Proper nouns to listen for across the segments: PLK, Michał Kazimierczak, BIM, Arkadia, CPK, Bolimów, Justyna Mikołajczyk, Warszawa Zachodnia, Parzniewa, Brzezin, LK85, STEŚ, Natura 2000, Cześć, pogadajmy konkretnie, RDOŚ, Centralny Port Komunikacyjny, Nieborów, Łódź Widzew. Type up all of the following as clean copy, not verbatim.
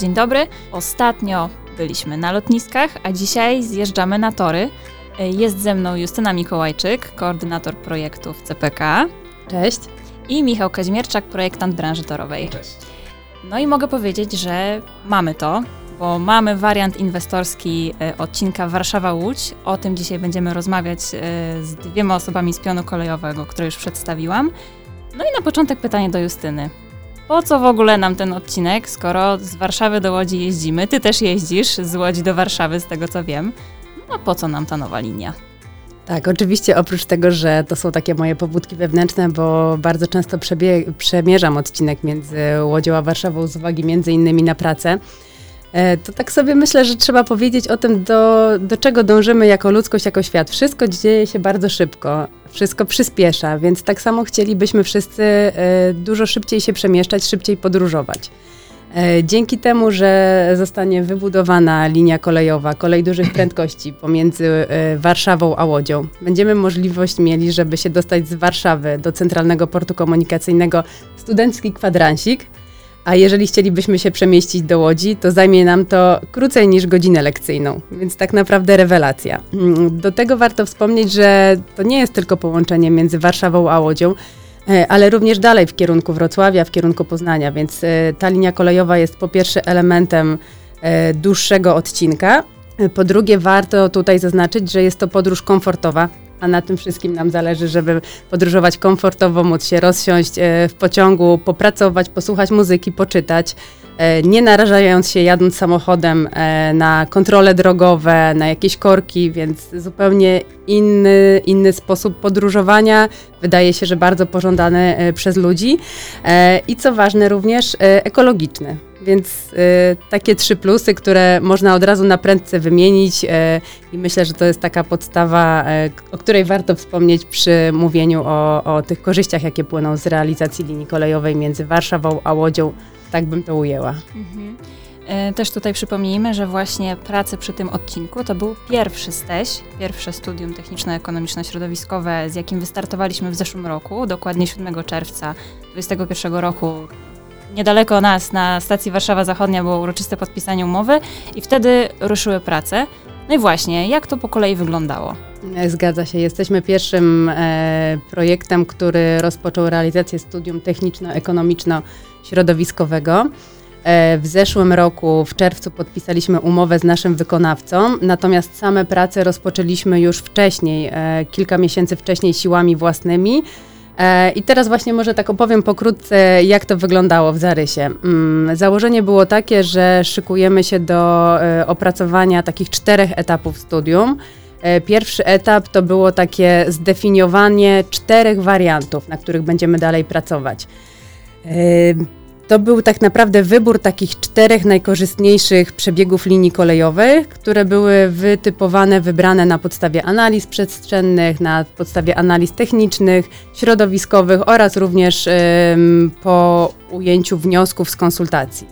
Dzień dobry. Ostatnio byliśmy na lotniskach, a dzisiaj zjeżdżamy na tory. Jest ze mną Justyna Mikołajczyk, koordynator projektów CPK. Cześć. I Michał Kazimierczak, projektant branży torowej. Cześć. No i mogę powiedzieć, że mamy to, bo mamy wariant inwestorski odcinka Warszawa-Łódź. O tym dzisiaj będziemy rozmawiać z dwiema osobami z pionu kolejowego, które już przedstawiłam. No i na początek pytanie do Justyny. Po co w ogóle nam ten odcinek, skoro z Warszawy do Łodzi jeździmy? Ty też jeździsz z Łodzi do Warszawy, z tego co wiem. No po co nam ta nowa linia? Tak, oczywiście oprócz tego, że to są takie moje pobudki wewnętrzne, bo bardzo często przemierzam odcinek między Łodzią a Warszawą z uwagi między innymi na pracę, to tak sobie myślę, że trzeba powiedzieć o tym, do czego dążymy jako ludzkość, jako świat. Wszystko dzieje się bardzo szybko, wszystko przyspiesza, więc tak samo chcielibyśmy wszyscy dużo szybciej się przemieszczać, szybciej podróżować. Dzięki temu, że zostanie wybudowana linia kolejowa, kolej dużych prędkości pomiędzy Warszawą a Łodzią, będziemy możliwość mieli, żeby się dostać z Warszawy do Centralnego Portu Komunikacyjnego studencki kwadransik, a jeżeli chcielibyśmy się przemieścić do Łodzi, to zajmie nam to krócej niż godzinę lekcyjną, więc tak naprawdę rewelacja. Do tego warto wspomnieć, że to nie jest tylko połączenie między Warszawą a Łodzią, ale również dalej w kierunku Wrocławia, w kierunku Poznania, więc ta linia kolejowa jest po pierwsze elementem dłuższego odcinka, po drugie warto tutaj zaznaczyć, że jest to podróż komfortowa, a na tym wszystkim nam zależy, żeby podróżować komfortowo, móc się rozsiąść w pociągu, popracować, posłuchać muzyki, poczytać, nie narażając się jadąc samochodem na kontrole drogowe, na jakieś korki, więc zupełnie inny sposób podróżowania, wydaje się, że bardzo pożądany przez ludzi i co ważne również ekologiczny. Więc takie 3 plusy, które można od razu na prędce wymienić i myślę, że to jest taka podstawa, o której warto wspomnieć przy mówieniu o tych korzyściach, jakie płyną z realizacji linii kolejowej między Warszawą a Łodzią. Tak bym to ujęła. Mhm. Też tutaj przypomnijmy, że właśnie prace przy tym odcinku to był pierwszy STEŚ, pierwsze studium techniczno-ekonomiczno-środowiskowe, z jakim wystartowaliśmy w zeszłym roku, dokładnie 7 czerwca 2021 roku. Niedaleko nas, na stacji Warszawa Zachodnia, było uroczyste podpisanie umowy i wtedy ruszyły prace. No i właśnie, jak to po kolei wyglądało? Zgadza się, jesteśmy pierwszym projektem, który rozpoczął realizację studium techniczno-ekonomiczno-środowiskowego. W zeszłym roku, w czerwcu, podpisaliśmy umowę z naszym wykonawcą, natomiast same prace rozpoczęliśmy już wcześniej, kilka miesięcy wcześniej siłami własnymi. I teraz właśnie może tak opowiem pokrótce, jak to wyglądało w zarysie. Założenie było takie, że szykujemy się do opracowania takich 4 etapów studium. Pierwszy etap to było takie zdefiniowanie 4 wariantów, na których będziemy dalej pracować. To był tak naprawdę wybór takich 4 najkorzystniejszych przebiegów linii kolejowych, które były wytypowane, wybrane na podstawie analiz przestrzennych, na podstawie analiz technicznych, środowiskowych oraz również po ujęciu wniosków z konsultacji.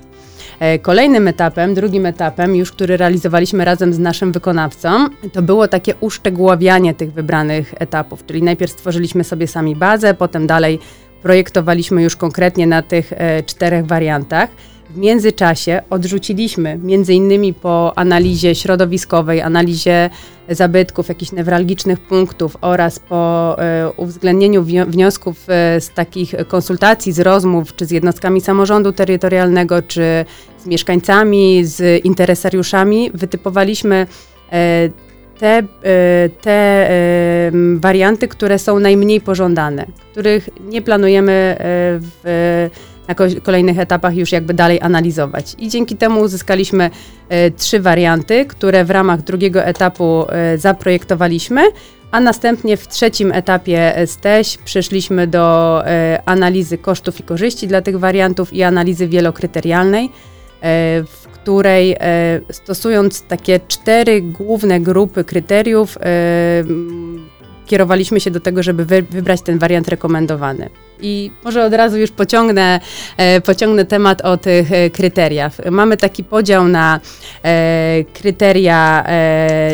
Kolejnym etapem, drugim etapem, już który realizowaliśmy razem z naszym wykonawcą, to było takie uszczegóławianie tych wybranych etapów, czyli najpierw stworzyliśmy sobie sami bazę, potem dalej projektowaliśmy już konkretnie na tych 4 wariantach. W międzyczasie odrzuciliśmy między innymi po analizie środowiskowej, analizie zabytków, jakichś newralgicznych punktów oraz po uwzględnieniu wniosków z takich konsultacji, z rozmów, czy z jednostkami samorządu terytorialnego, czy z mieszkańcami, z interesariuszami, wytypowaliśmy te warianty, które są najmniej pożądane, których nie planujemy na kolejnych etapach już jakby dalej analizować. I dzięki temu uzyskaliśmy 3 warianty, które w ramach drugiego etapu zaprojektowaliśmy, a następnie w 3. etapie STEŚ przyszliśmy do analizy kosztów i korzyści dla tych wariantów i analizy wielokryterialnej, w której stosując takie 4 główne grupy kryteriów kierowaliśmy się do tego, żeby wybrać ten wariant rekomendowany. I może od razu już pociągnę temat o tych kryteriach. Mamy taki podział na kryteria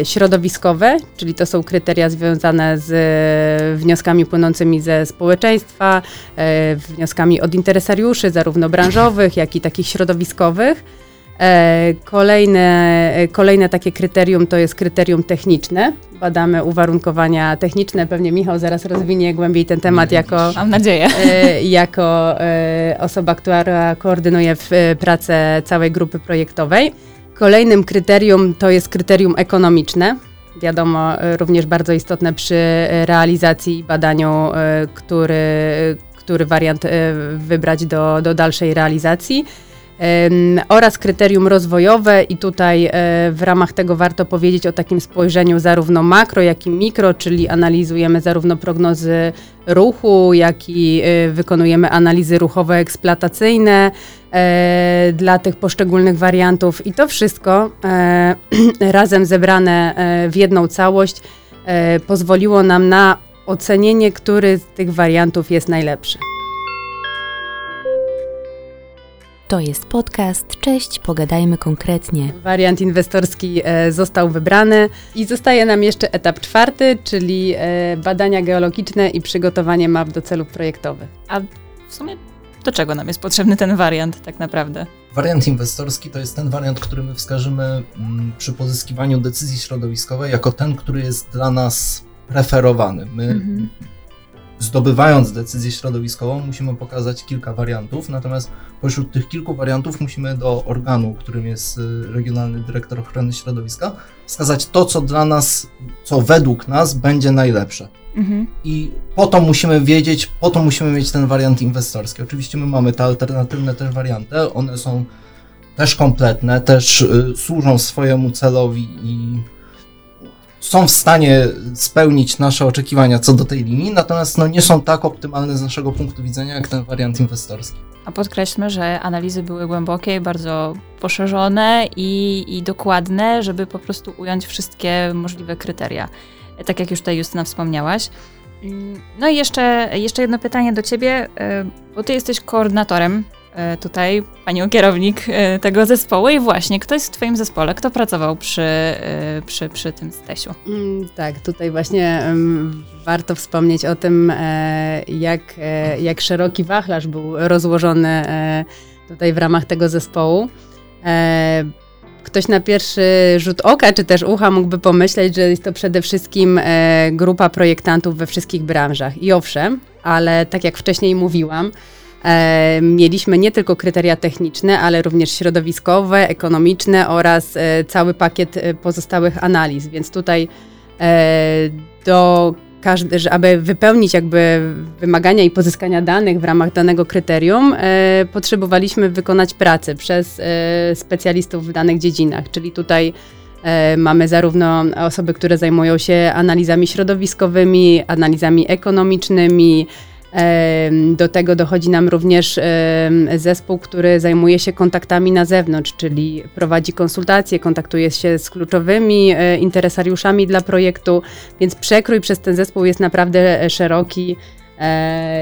środowiskowe, czyli to są kryteria związane z wnioskami płynącymi ze społeczeństwa, wnioskami od interesariuszy, zarówno branżowych, jak i takich środowiskowych. Kolejne takie kryterium to jest kryterium techniczne. Badamy uwarunkowania techniczne. Pewnie Michał zaraz rozwinie głębiej ten temat jako osoba, która koordynuje pracę całej grupy projektowej. Kolejnym kryterium to jest kryterium ekonomiczne. Wiadomo, również bardzo istotne przy realizacji i badaniu, który wariant wybrać do dalszej realizacji. Oraz kryterium rozwojowe i tutaj w ramach tego warto powiedzieć o takim spojrzeniu zarówno makro, jak i mikro, czyli analizujemy zarówno prognozy ruchu, jak i wykonujemy analizy ruchowe eksploatacyjne dla tych poszczególnych wariantów i to wszystko razem zebrane w jedną całość pozwoliło nam na ocenienie, który z tych wariantów jest najlepszy. To jest podcast Cześć, pogadajmy konkretnie. Wariant inwestorski został wybrany i zostaje nam jeszcze etap 4, czyli badania geologiczne i przygotowanie map do celów projektowych. A w sumie do czego nam jest potrzebny ten wariant tak naprawdę? Wariant inwestorski to jest ten wariant, który my wskażemy przy pozyskiwaniu decyzji środowiskowej jako ten, który jest dla nas preferowany. My zdobywając decyzję środowiskową musimy pokazać kilka wariantów, natomiast pośród tych kilku wariantów musimy do organu, którym jest Regionalny Dyrektor Ochrony Środowiska, wskazać to, co dla nas, co według nas będzie najlepsze. Mhm. I po to musimy wiedzieć, po to musimy mieć ten wariant inwestorski. Oczywiście my mamy te alternatywne też warianty, one są też kompletne, też służą swojemu celowi i są w stanie spełnić nasze oczekiwania co do tej linii, natomiast nie są tak optymalne z naszego punktu widzenia jak ten wariant inwestorski. A podkreślmy, że analizy były głębokie, bardzo poszerzone i dokładne, żeby po prostu ująć wszystkie możliwe kryteria, tak jak już tutaj Justyna wspomniałaś. No i jeszcze jedno pytanie do Ciebie, bo Ty jesteś koordynatorem tutaj, Panią kierownik tego zespołu i właśnie ktoś w Twoim zespole, kto pracował przy tym STEŚ-u. Tak, tutaj właśnie warto wspomnieć o tym, jak szeroki wachlarz był rozłożony tutaj w ramach tego zespołu. Ktoś na pierwszy rzut oka czy też ucha mógłby pomyśleć, że jest to przede wszystkim grupa projektantów we wszystkich branżach. I owszem, ale tak jak wcześniej mówiłam, mieliśmy nie tylko kryteria techniczne, ale również środowiskowe, ekonomiczne oraz cały pakiet pozostałych analiz, więc tutaj aby wypełnić jakby wymagania i pozyskania danych w ramach danego kryterium, potrzebowaliśmy wykonać pracę przez specjalistów w danych dziedzinach, czyli tutaj mamy zarówno osoby, które zajmują się analizami środowiskowymi, analizami ekonomicznymi. Do tego dochodzi nam również zespół, który zajmuje się kontaktami na zewnątrz, czyli prowadzi konsultacje, kontaktuje się z kluczowymi interesariuszami dla projektu, więc przekrój przez ten zespół jest naprawdę szeroki.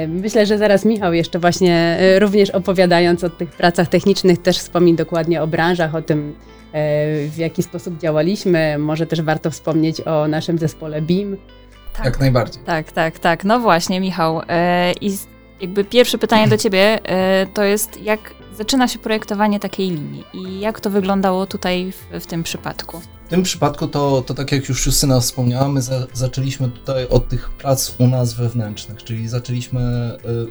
Myślę, że zaraz Michał jeszcze właśnie również opowiadając o tych pracach technicznych też wspomni dokładnie o branżach, o tym w jaki sposób działaliśmy. Może też warto wspomnieć o naszym zespole BIM. Tak, jak najbardziej. Tak. No właśnie, Michał. I jakby pierwsze pytanie do Ciebie to jest, jak zaczyna się projektowanie takiej linii i jak to wyglądało tutaj w tym przypadku? W tym przypadku to tak jak już Justyna wspomniała, my zaczęliśmy tutaj od tych prac u nas wewnętrznych, czyli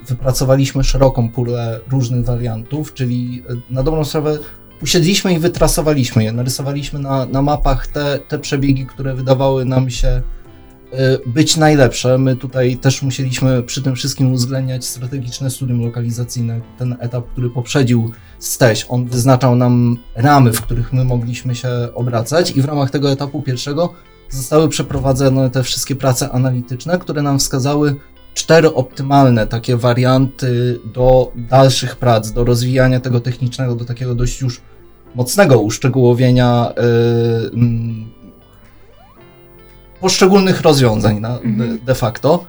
wypracowaliśmy szeroką pulę różnych wariantów, czyli na dobrą sprawę usiedliśmy i wytrasowaliśmy je, narysowaliśmy na mapach te przebiegi, które wydawały nam się być najlepsze. My tutaj też musieliśmy przy tym wszystkim uwzględniać strategiczne studium lokalizacyjne. Ten etap, który poprzedził STEŚ, on wyznaczał nam ramy, w których my mogliśmy się obracać i w ramach tego etapu pierwszego zostały przeprowadzone te wszystkie prace analityczne, które nam wskazały 4 optymalne takie warianty do dalszych prac, do rozwijania tego technicznego, do takiego dość już mocnego uszczegółowienia poszczególnych rozwiązań de facto.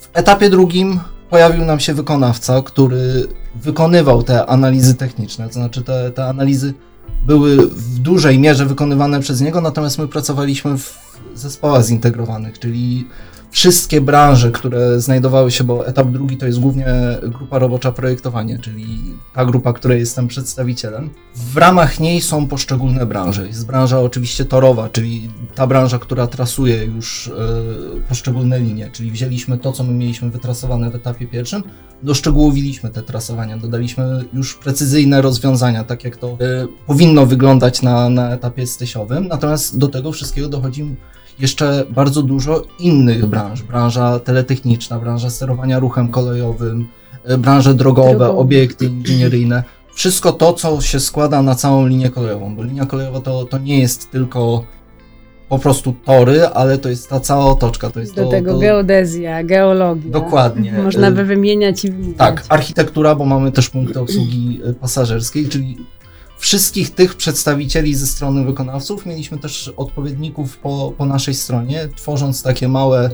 W W etapie drugim pojawił nam się wykonawca, który wykonywał te analizy techniczne, to znaczy te analizy były w dużej mierze wykonywane przez niego, natomiast my pracowaliśmy w zespołach zintegrowanych, czyli wszystkie branże, które znajdowały się, bo etap drugi to jest głównie grupa robocza projektowanie, czyli ta grupa, której jestem przedstawicielem. W ramach niej są poszczególne branże. Jest branża oczywiście torowa, czyli ta branża, która trasuje już poszczególne linie, czyli wzięliśmy to, co my mieliśmy wytrasowane w etapie pierwszym, doszczegółowiliśmy te trasowania, dodaliśmy już precyzyjne rozwiązania, tak jak to powinno wyglądać na etapie STEŚ-owym. Natomiast do tego wszystkiego dochodzi jeszcze bardzo dużo innych branż. Branża teletechniczna, branża sterowania ruchem kolejowym, branże drogowe, obiekty inżynieryjne. Wszystko to, co się składa na całą linię kolejową, bo linia kolejowa to nie jest tylko po prostu tory, ale to jest ta cała otoczka. To jest do tego geodezja, geologia. Dokładnie. Można by wymieniać i wymieniać. Tak, architektura, bo mamy też punkty obsługi pasażerskiej, czyli wszystkich tych przedstawicieli ze strony wykonawców mieliśmy też odpowiedników po naszej stronie, tworząc takie małe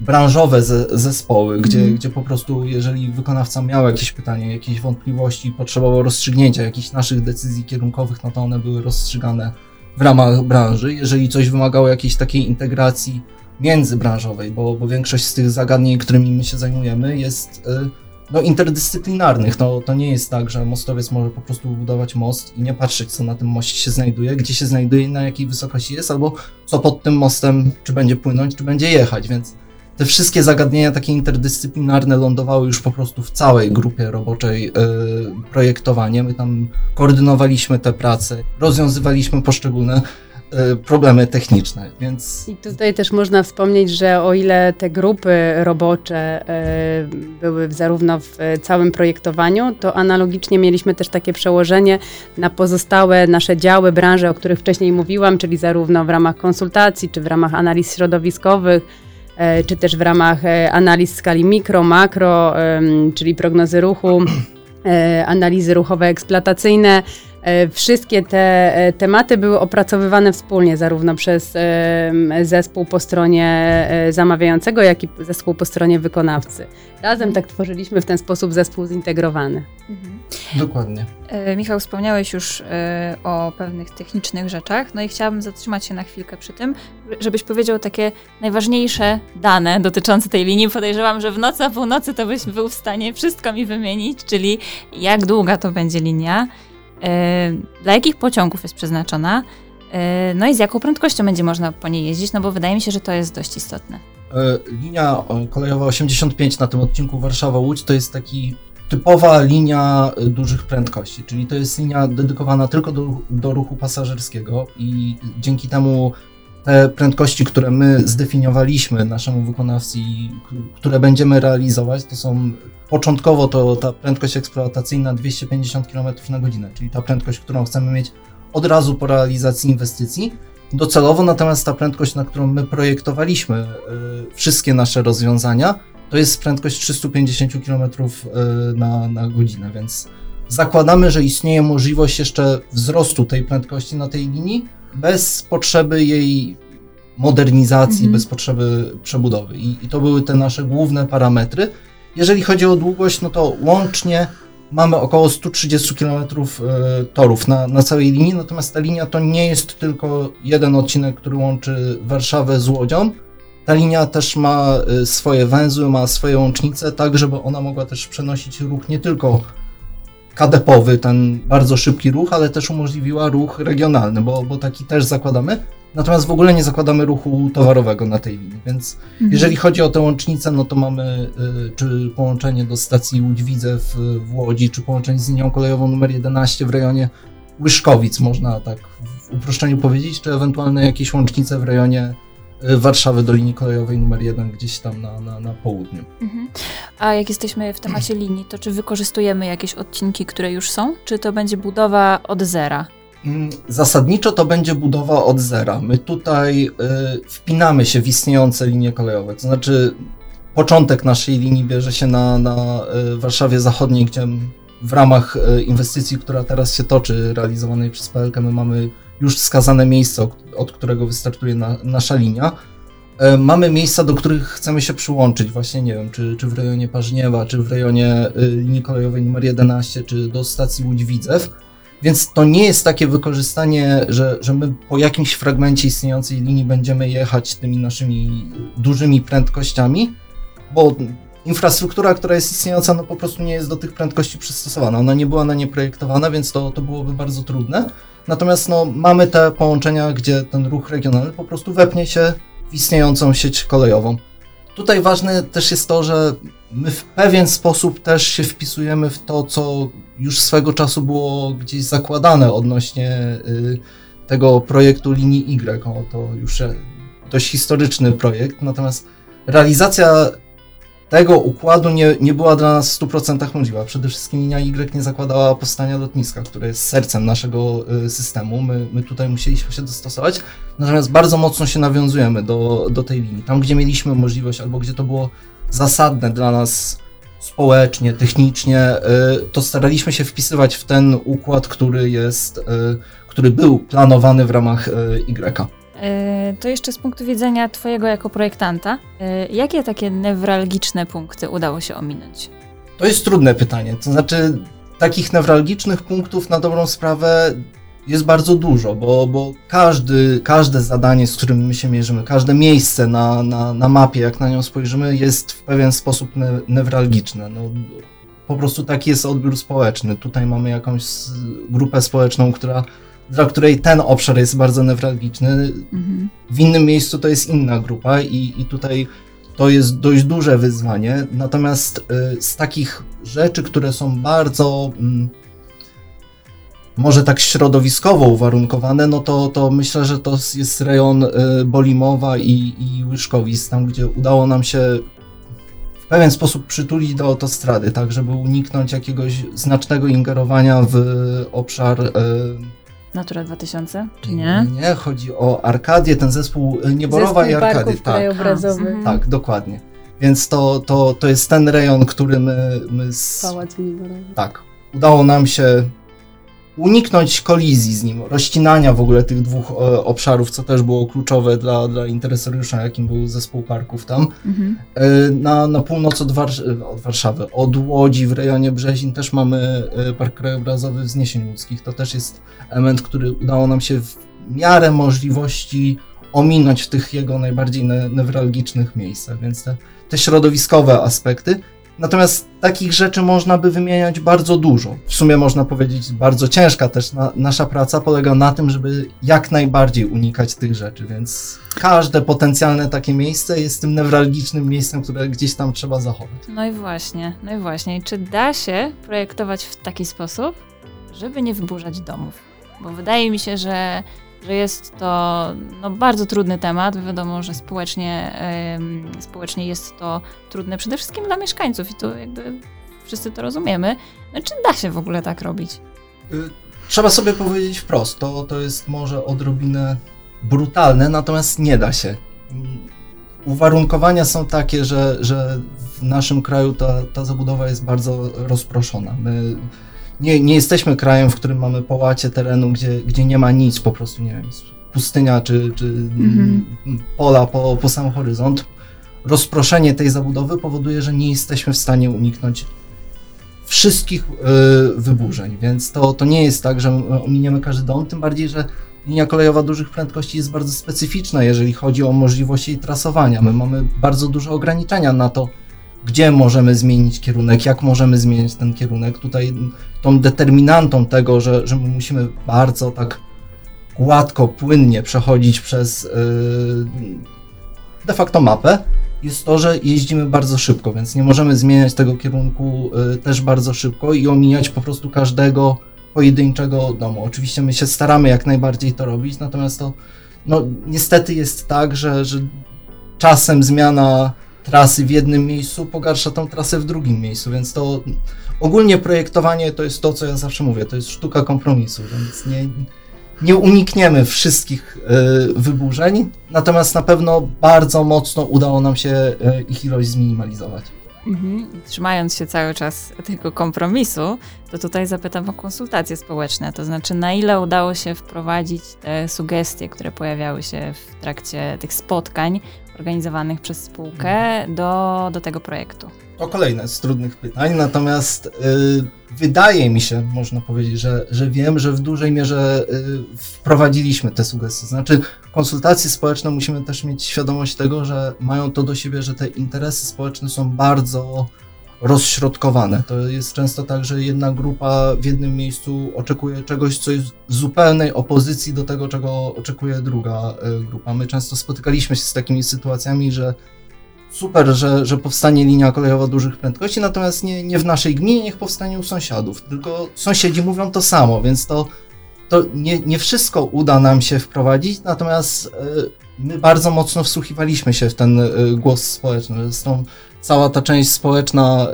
branżowe zespoły, gdzie po prostu jeżeli wykonawca miał jakieś pytanie, jakieś wątpliwości, potrzebował rozstrzygnięcia jakichś naszych decyzji kierunkowych, no to one były rozstrzygane w ramach branży. Jeżeli coś wymagało jakiejś takiej integracji międzybranżowej, bo większość z tych zagadnień, którymi my się zajmujemy, jest interdyscyplinarnych. To nie jest tak, że mostowiec może po prostu budować most i nie patrzeć, co na tym moście się znajduje, gdzie się znajduje, na jakiej wysokości jest, albo co pod tym mostem, czy będzie płynąć, czy będzie jechać, więc te wszystkie zagadnienia takie interdyscyplinarne lądowały już po prostu w całej grupie roboczej projektowanie. My tam koordynowaliśmy te prace, rozwiązywaliśmy poszczególne problemy techniczne, więc... I tutaj też można wspomnieć, że o ile te grupy robocze były zarówno w całym projektowaniu, to analogicznie mieliśmy też takie przełożenie na pozostałe nasze działy, branże, o których wcześniej mówiłam, czyli zarówno w ramach konsultacji, czy w ramach analiz środowiskowych, czy też w ramach analiz skali mikro, makro, czyli prognozy ruchu, analizy ruchowe, eksploatacyjne. Wszystkie te tematy były opracowywane wspólnie, zarówno przez zespół po stronie zamawiającego, jak i zespół po stronie wykonawcy. Razem tak tworzyliśmy w ten sposób zespół zintegrowany. Mhm. Dokładnie. Michał, wspomniałeś już o pewnych technicznych rzeczach, no i chciałabym zatrzymać się na chwilkę przy tym, żebyś powiedział takie najważniejsze dane dotyczące tej linii. Podejrzewam, że w nocy o północy to byś był w stanie wszystko mi wymienić, czyli jak długa to będzie linia, dla jakich pociągów jest przeznaczona, no i z jaką prędkością będzie można po niej jeździć, no bo wydaje mi się, że to jest dość istotne. Linia kolejowa 85 na tym odcinku Warszawa-Łódź to jest taki typowa linia dużych prędkości, czyli to jest linia dedykowana tylko do ruchu pasażerskiego i dzięki temu te prędkości, które my zdefiniowaliśmy naszemu wykonawcy i które będziemy realizować, to są początkowo to ta prędkość eksploatacyjna 250 km na godzinę, czyli ta prędkość, którą chcemy mieć od razu po realizacji inwestycji. Docelowo natomiast ta prędkość, na którą my projektowaliśmy wszystkie nasze rozwiązania, to jest prędkość 350 km na godzinę, więc zakładamy, że istnieje możliwość jeszcze wzrostu tej prędkości na tej linii, bez potrzeby jej modernizacji, bez potrzeby przebudowy. I to były te nasze główne parametry. Jeżeli chodzi o długość, no to łącznie mamy około 130 km torów na całej linii, natomiast ta linia to nie jest tylko jeden odcinek, który łączy Warszawę z Łodzią. Ta linia też ma swoje węzły, ma swoje łącznice, tak żeby ona mogła też przenosić ruch nie tylko kadepowy, ten bardzo szybki ruch, ale też umożliwiła ruch regionalny, bo taki też zakładamy. Natomiast w ogóle nie zakładamy ruchu towarowego na tej linii, więc jeżeli chodzi o tę łącznicę, no to mamy czy połączenie do stacji Łódź Widzew w Łodzi, czy połączenie z linią kolejową numer 11 w rejonie Lyszkowic, można tak w uproszczeniu powiedzieć, czy ewentualne jakieś łącznice w rejonie Warszawy do linii kolejowej numer 1 gdzieś tam na południu. Mhm. A jak jesteśmy w temacie linii, to czy wykorzystujemy jakieś odcinki, które już są, czy to będzie budowa od zera? Zasadniczo to będzie budowa od zera. My tutaj wpinamy się w istniejące linie kolejowe, to znaczy początek naszej linii bierze się na Warszawie Zachodniej, gdzie w ramach inwestycji, która teraz się toczy, realizowanej przez PLK, my mamy już wskazane miejsce, od którego wystartuje nasza linia. mamy miejsca, do których chcemy się przyłączyć. Właśnie nie wiem, czy w rejonie Parzniewa, czy w rejonie linii kolejowej nr 11, czy do stacji Łódź Widzew. Więc to nie jest takie wykorzystanie, że my po jakimś fragmencie istniejącej linii będziemy jechać tymi naszymi dużymi prędkościami, bo infrastruktura, która jest istniejąca, no po prostu nie jest do tych prędkości przystosowana. Ona nie była na nie projektowana, więc to byłoby bardzo trudne. Natomiast no, mamy te połączenia, gdzie ten ruch regionalny po prostu wepnie się w istniejącą sieć kolejową. Tutaj ważne też jest to, że my w pewien sposób też się wpisujemy w to, co już swego czasu było gdzieś zakładane odnośnie tego projektu linii Y. To już dość historyczny projekt, natomiast realizacja tego układu nie była dla nas w 100% możliwa. Przede wszystkim linia Y nie zakładała powstania lotniska, które jest sercem naszego systemu. My tutaj musieliśmy się dostosować, natomiast bardzo mocno się nawiązujemy do tej linii. Tam, gdzie mieliśmy możliwość albo gdzie to było zasadne dla nas społecznie, technicznie, to staraliśmy się wpisywać w ten układ, który był planowany w ramach Y. To jeszcze z punktu widzenia twojego jako projektanta, jakie takie newralgiczne punkty udało się ominąć? To jest trudne pytanie, to znaczy takich newralgicznych punktów na dobrą sprawę jest bardzo dużo, bo każde zadanie, z którym my się mierzymy, każde miejsce na mapie, jak na nią spojrzymy, jest w pewien sposób newralgiczne. No, po prostu taki jest odbiór społeczny. Tutaj mamy jakąś grupę społeczną, dla której ten obszar jest bardzo newralgiczny. Mhm. W innym miejscu to jest inna grupa i tutaj to jest dość duże wyzwanie. Natomiast z takich rzeczy, które są bardzo może tak środowiskowo uwarunkowane, no to myślę, że to jest rejon Bolimowa i Lyszkowic, tam gdzie udało nam się w pewien sposób przytulić do autostrady, tak żeby uniknąć jakiegoś znacznego ingerowania w obszar Natura 2000, czy nie? Nie, chodzi o Arkadię, ten zespół Nieborowa zespół i Arkadię. Tak, tak, dokładnie. Więc to jest ten rejon, który my Pałac Nieborowy. Tak, udało nam się uniknąć kolizji z nim, rozcinania w ogóle tych dwóch obszarów, co też było kluczowe dla interesariusza, jakim był zespół parków tam. Mhm. Na północ od Warszawy, od Łodzi w rejonie Brzezin też mamy Park Krajobrazowy Wzniesień Łódzkich. To też jest element, który udało nam się w miarę możliwości ominąć w tych jego najbardziej newralgicznych miejscach, więc te środowiskowe aspekty. Natomiast takich rzeczy można by wymieniać bardzo dużo. W sumie można powiedzieć, bardzo ciężka też nasza praca polega na tym, żeby jak najbardziej unikać tych rzeczy, więc każde potencjalne takie miejsce jest tym newralgicznym miejscem, które gdzieś tam trzeba zachować. No i właśnie. Czy da się projektować w taki sposób, żeby nie wyburzać domów? Bo wydaje mi się, że jest to bardzo trudny temat. Wiadomo, że społecznie jest to trudne przede wszystkim dla mieszkańców i to jakby wszyscy to rozumiemy. No, czy da się w ogóle tak robić? Trzeba sobie powiedzieć wprost, to jest może odrobinę brutalne, natomiast nie da się. Uwarunkowania są takie, że w naszym kraju ta zabudowa jest bardzo rozproszona. Nie jesteśmy krajem, w którym mamy połacie terenu, gdzie nie ma nic, po prostu, nie wiem, pustynia czy pola po sam horyzont. Rozproszenie tej zabudowy powoduje, że nie jesteśmy w stanie uniknąć wszystkich wyburzeń, więc to nie jest tak, że ominiemy każdy dom, tym bardziej, że linia kolejowa dużych prędkości jest bardzo specyficzna, jeżeli chodzi o możliwości jej trasowania. My mamy bardzo duże ograniczenia na to, gdzie możemy zmienić kierunek, jak możemy zmieniać ten kierunek. Tutaj tą determinantą tego, że my musimy bardzo tak gładko, płynnie przechodzić przez de facto mapę, jest to, że jeździmy bardzo szybko, więc nie możemy zmieniać tego kierunku też bardzo szybko i omijać po prostu każdego pojedynczego domu. Oczywiście my się staramy jak najbardziej to robić, natomiast to niestety jest tak, że czasem zmiana trasy w jednym miejscu pogarsza tą trasę w drugim miejscu, więc to ogólnie projektowanie to jest to, co ja zawsze mówię, to jest sztuka kompromisu, więc nie unikniemy wszystkich wyburzeń, natomiast na pewno bardzo mocno udało nam się ich ilość zminimalizować. Mhm. Trzymając się cały czas tego kompromisu, to tutaj zapytam o konsultacje społeczne, to znaczy na ile udało się wprowadzić te sugestie, które pojawiały się w trakcie tych spotkań organizowanych przez spółkę do tego projektu? To kolejne z trudnych pytań, natomiast wydaje mi się, można powiedzieć, że wiem, że w dużej mierze wprowadziliśmy te sugestie. Znaczy konsultacje społeczne musimy też mieć świadomość tego, że mają to do siebie, że te interesy społeczne są bardzo rozśrodkowane. To jest często tak, że jedna grupa w jednym miejscu oczekuje czegoś, co jest w zupełnej opozycji do tego, czego oczekuje druga grupa. My często spotykaliśmy się z takimi sytuacjami, że super, że powstanie linia kolejowa dużych prędkości, natomiast nie w naszej gminie, niech powstanie u sąsiadów, tylko sąsiedzi mówią to samo, więc to nie wszystko uda nam się wprowadzić, natomiast my bardzo mocno wsłuchiwaliśmy się w ten głos społeczny. Zresztą cała ta część społeczna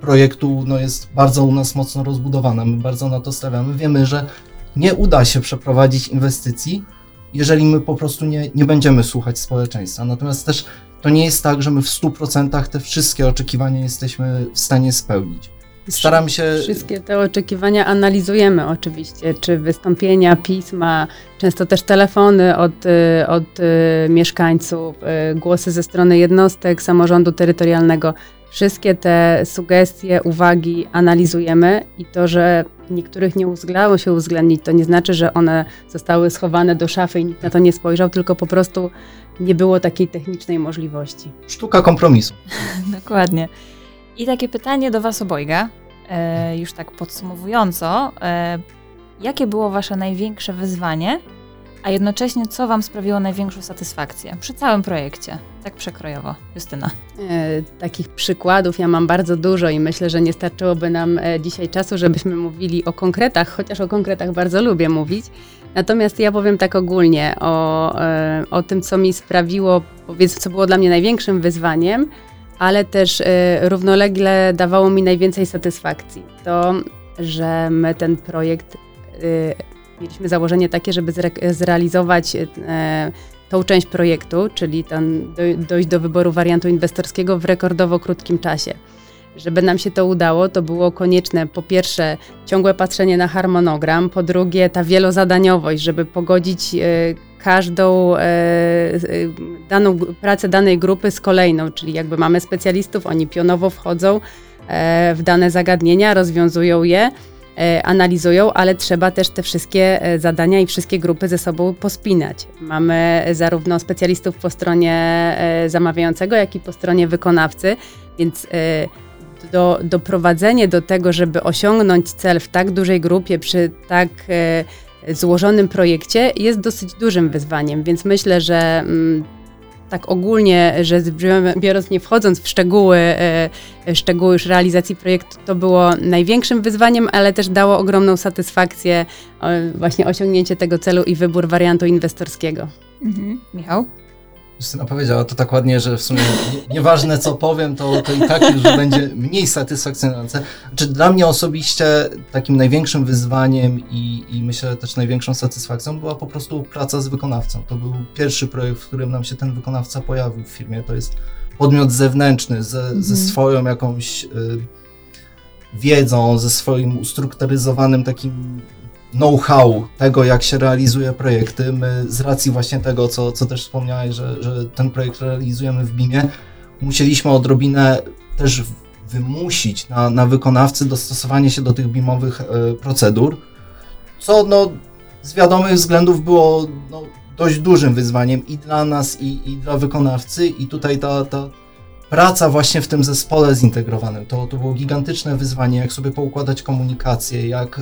projektu jest bardzo u nas mocno rozbudowana, my bardzo na to stawiamy. Wiemy, że nie uda się przeprowadzić inwestycji, jeżeli my po prostu nie będziemy słuchać społeczeństwa. Natomiast też to nie jest tak, że my w 100% te wszystkie oczekiwania jesteśmy w stanie spełnić. Staram się... Wszystkie te oczekiwania analizujemy oczywiście, czy wystąpienia, pisma, często też telefony od mieszkańców, głosy ze strony jednostek samorządu terytorialnego. Wszystkie te sugestie, uwagi analizujemy i to, że niektórych nie udało się uwzględnić, to nie znaczy, że one zostały schowane do szafy i nikt na to nie spojrzał, tylko po prostu nie było takiej technicznej możliwości. Sztuka kompromisu. Dokładnie. I takie pytanie do Was obojga, już tak podsumowująco. Jakie było Wasze największe wyzwanie, a jednocześnie co Wam sprawiło największą satysfakcję przy całym projekcie? Tak przekrojowo. Justyna. Takich przykładów ja mam bardzo dużo i myślę, że nie starczyłoby nam dzisiaj czasu, żebyśmy mówili o konkretach, chociaż o konkretach bardzo lubię mówić. Natomiast ja powiem tak ogólnie o tym, co mi sprawiło, powiedzmy, co było dla mnie największym wyzwaniem, ale też równolegle dawało mi najwięcej satysfakcji. To, że my ten projekt mieliśmy założenie takie, żeby zrealizować tą część projektu, czyli dojść do wyboru wariantu inwestorskiego w rekordowo krótkim czasie. Żeby nam się to udało, to było konieczne po pierwsze ciągłe patrzenie na harmonogram, po drugie ta wielozadaniowość, żeby pogodzić każdą daną pracę danej grupy z kolejną, czyli jakby mamy specjalistów, oni pionowo wchodzą w dane zagadnienia, rozwiązują je, analizują, ale trzeba też te wszystkie zadania i wszystkie grupy ze sobą pospinać. Mamy zarówno specjalistów po stronie zamawiającego, jak i po stronie wykonawcy, więc doprowadzenie do tego, żeby osiągnąć cel w tak dużej grupie, przy tak złożonym projekcie jest dosyć dużym wyzwaniem, więc myślę, że tak ogólnie, że biorąc, nie wchodząc w szczegóły już realizacji projektu, to było największym wyzwaniem, ale też dało ogromną satysfakcję właśnie osiągnięcie tego celu i wybór wariantu inwestorskiego. Mhm. Michał? Justyna powiedziała to tak ładnie, że w sumie nieważne co powiem, to i tak już będzie mniej satysfakcjonujące. Znaczy, dla mnie osobiście takim największym wyzwaniem i myślę też największą satysfakcją była po prostu praca z wykonawcą. To był pierwszy projekt, w którym nam się ten wykonawca pojawił w firmie. To jest podmiot zewnętrzny ze swoją jakąś wiedzą, ze swoim ustrukturyzowanym takim know-how tego, jak się realizuje projekty. My z racji właśnie tego, co też wspomniałeś, że ten projekt realizujemy w BIM-ie, musieliśmy odrobinę też wymusić na wykonawcy dostosowanie się do tych BIM-owych procedur, co z wiadomych względów było dość dużym wyzwaniem i dla nas, i dla wykonawcy, i tutaj ta praca właśnie w tym zespole zintegrowanym. To było gigantyczne wyzwanie, jak sobie poukładać komunikację, jak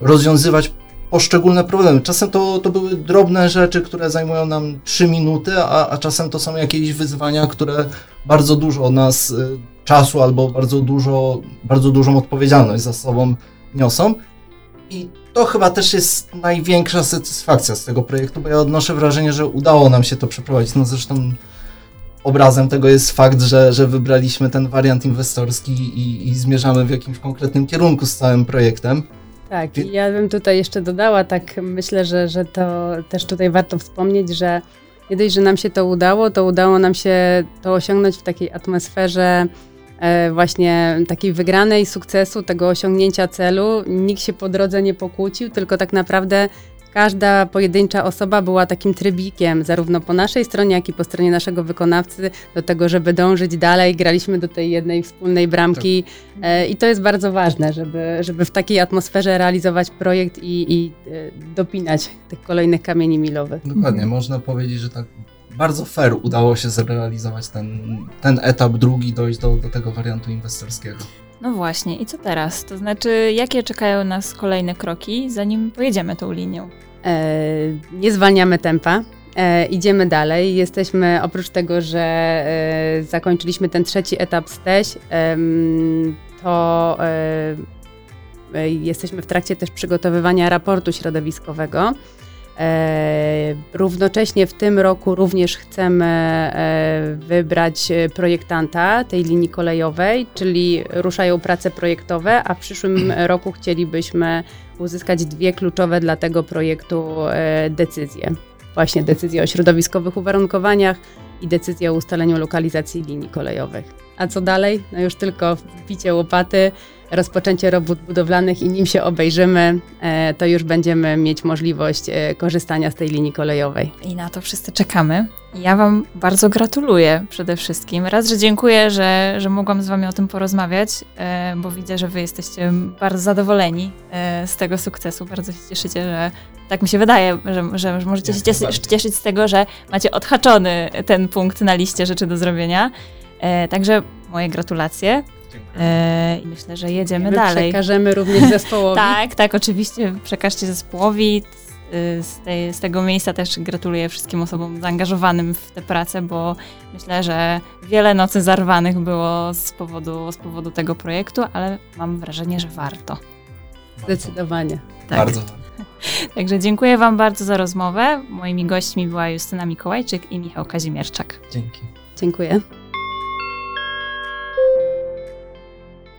rozwiązywać poszczególne problemy. Czasem to były drobne rzeczy, które zajmują nam 3 minuty, a czasem to są jakieś wyzwania, które bardzo dużo od nas czasu albo bardzo dużą odpowiedzialność za sobą niosą. I to chyba też jest największa satysfakcja z tego projektu, bo ja odnoszę wrażenie, że udało nam się to przeprowadzić. Zresztą obrazem tego jest fakt, że wybraliśmy ten wariant inwestorski i zmierzamy w jakimś konkretnym kierunku z całym projektem. Tak, i ja bym tutaj jeszcze dodała, tak myślę, że to też tutaj warto wspomnieć, że nie dość, że nam się to udało, nam się to osiągnąć w takiej atmosferze właśnie takiej wygranej, sukcesu, tego osiągnięcia celu. Nikt się po drodze nie pokłócił, tylko tak naprawdę Każda pojedyncza osoba była takim trybikiem, zarówno po naszej stronie, jak i po stronie naszego wykonawcy, do tego, żeby dążyć dalej. Graliśmy do tej jednej wspólnej bramki i to jest bardzo ważne, żeby w takiej atmosferze realizować projekt i dopinać tych kolejnych kamieni milowych. Dokładnie, można powiedzieć, że tak bardzo fair udało się zrealizować ten etap drugi, dojść do tego wariantu inwestorskiego. No właśnie, i co teraz? To znaczy, jakie czekają nas kolejne kroki, zanim pojedziemy tą linią? Nie zwalniamy tempa, idziemy dalej. Jesteśmy, oprócz tego, że zakończyliśmy ten trzeci etap STEŚ, to jesteśmy w trakcie też przygotowywania raportu środowiskowego. Równocześnie w tym roku również chcemy wybrać projektanta tej linii kolejowej, czyli ruszają prace projektowe, a w przyszłym roku chcielibyśmy uzyskać 2 kluczowe dla tego projektu decyzje. Właśnie decyzję o środowiskowych uwarunkowaniach i decyzję o ustaleniu lokalizacji linii kolejowych. A co dalej? No już tylko bicie łopaty, rozpoczęcie robót budowlanych i nim się obejrzymy, to już będziemy mieć możliwość korzystania z tej linii kolejowej. I na to wszyscy czekamy. Ja Wam bardzo gratuluję przede wszystkim. Raz, że dziękuję, że mogłam z Wami o tym porozmawiać, bo widzę, że Wy jesteście bardzo zadowoleni z tego sukcesu. Bardzo się cieszycie, że tak mi się wydaje, że możecie się cieszyć z tego, że macie odhaczony ten punkt na liście rzeczy do zrobienia. Także moje gratulacje. I myślę, że jedziemy dalej. Przekażemy również zespołowi. Tak, oczywiście przekażcie zespołowi. Z tego miejsca też gratuluję wszystkim osobom zaangażowanym w tę pracę, bo myślę, że wiele nocy zarwanych było z powodu tego projektu, ale mam wrażenie, że warto. Zdecydowanie. Tak. Bardzo. Także dziękuję Wam bardzo za rozmowę. Moimi gośćmi była Justyna Mikołajczyk i Michał Kazimierczak. Dzięki. Dziękuję.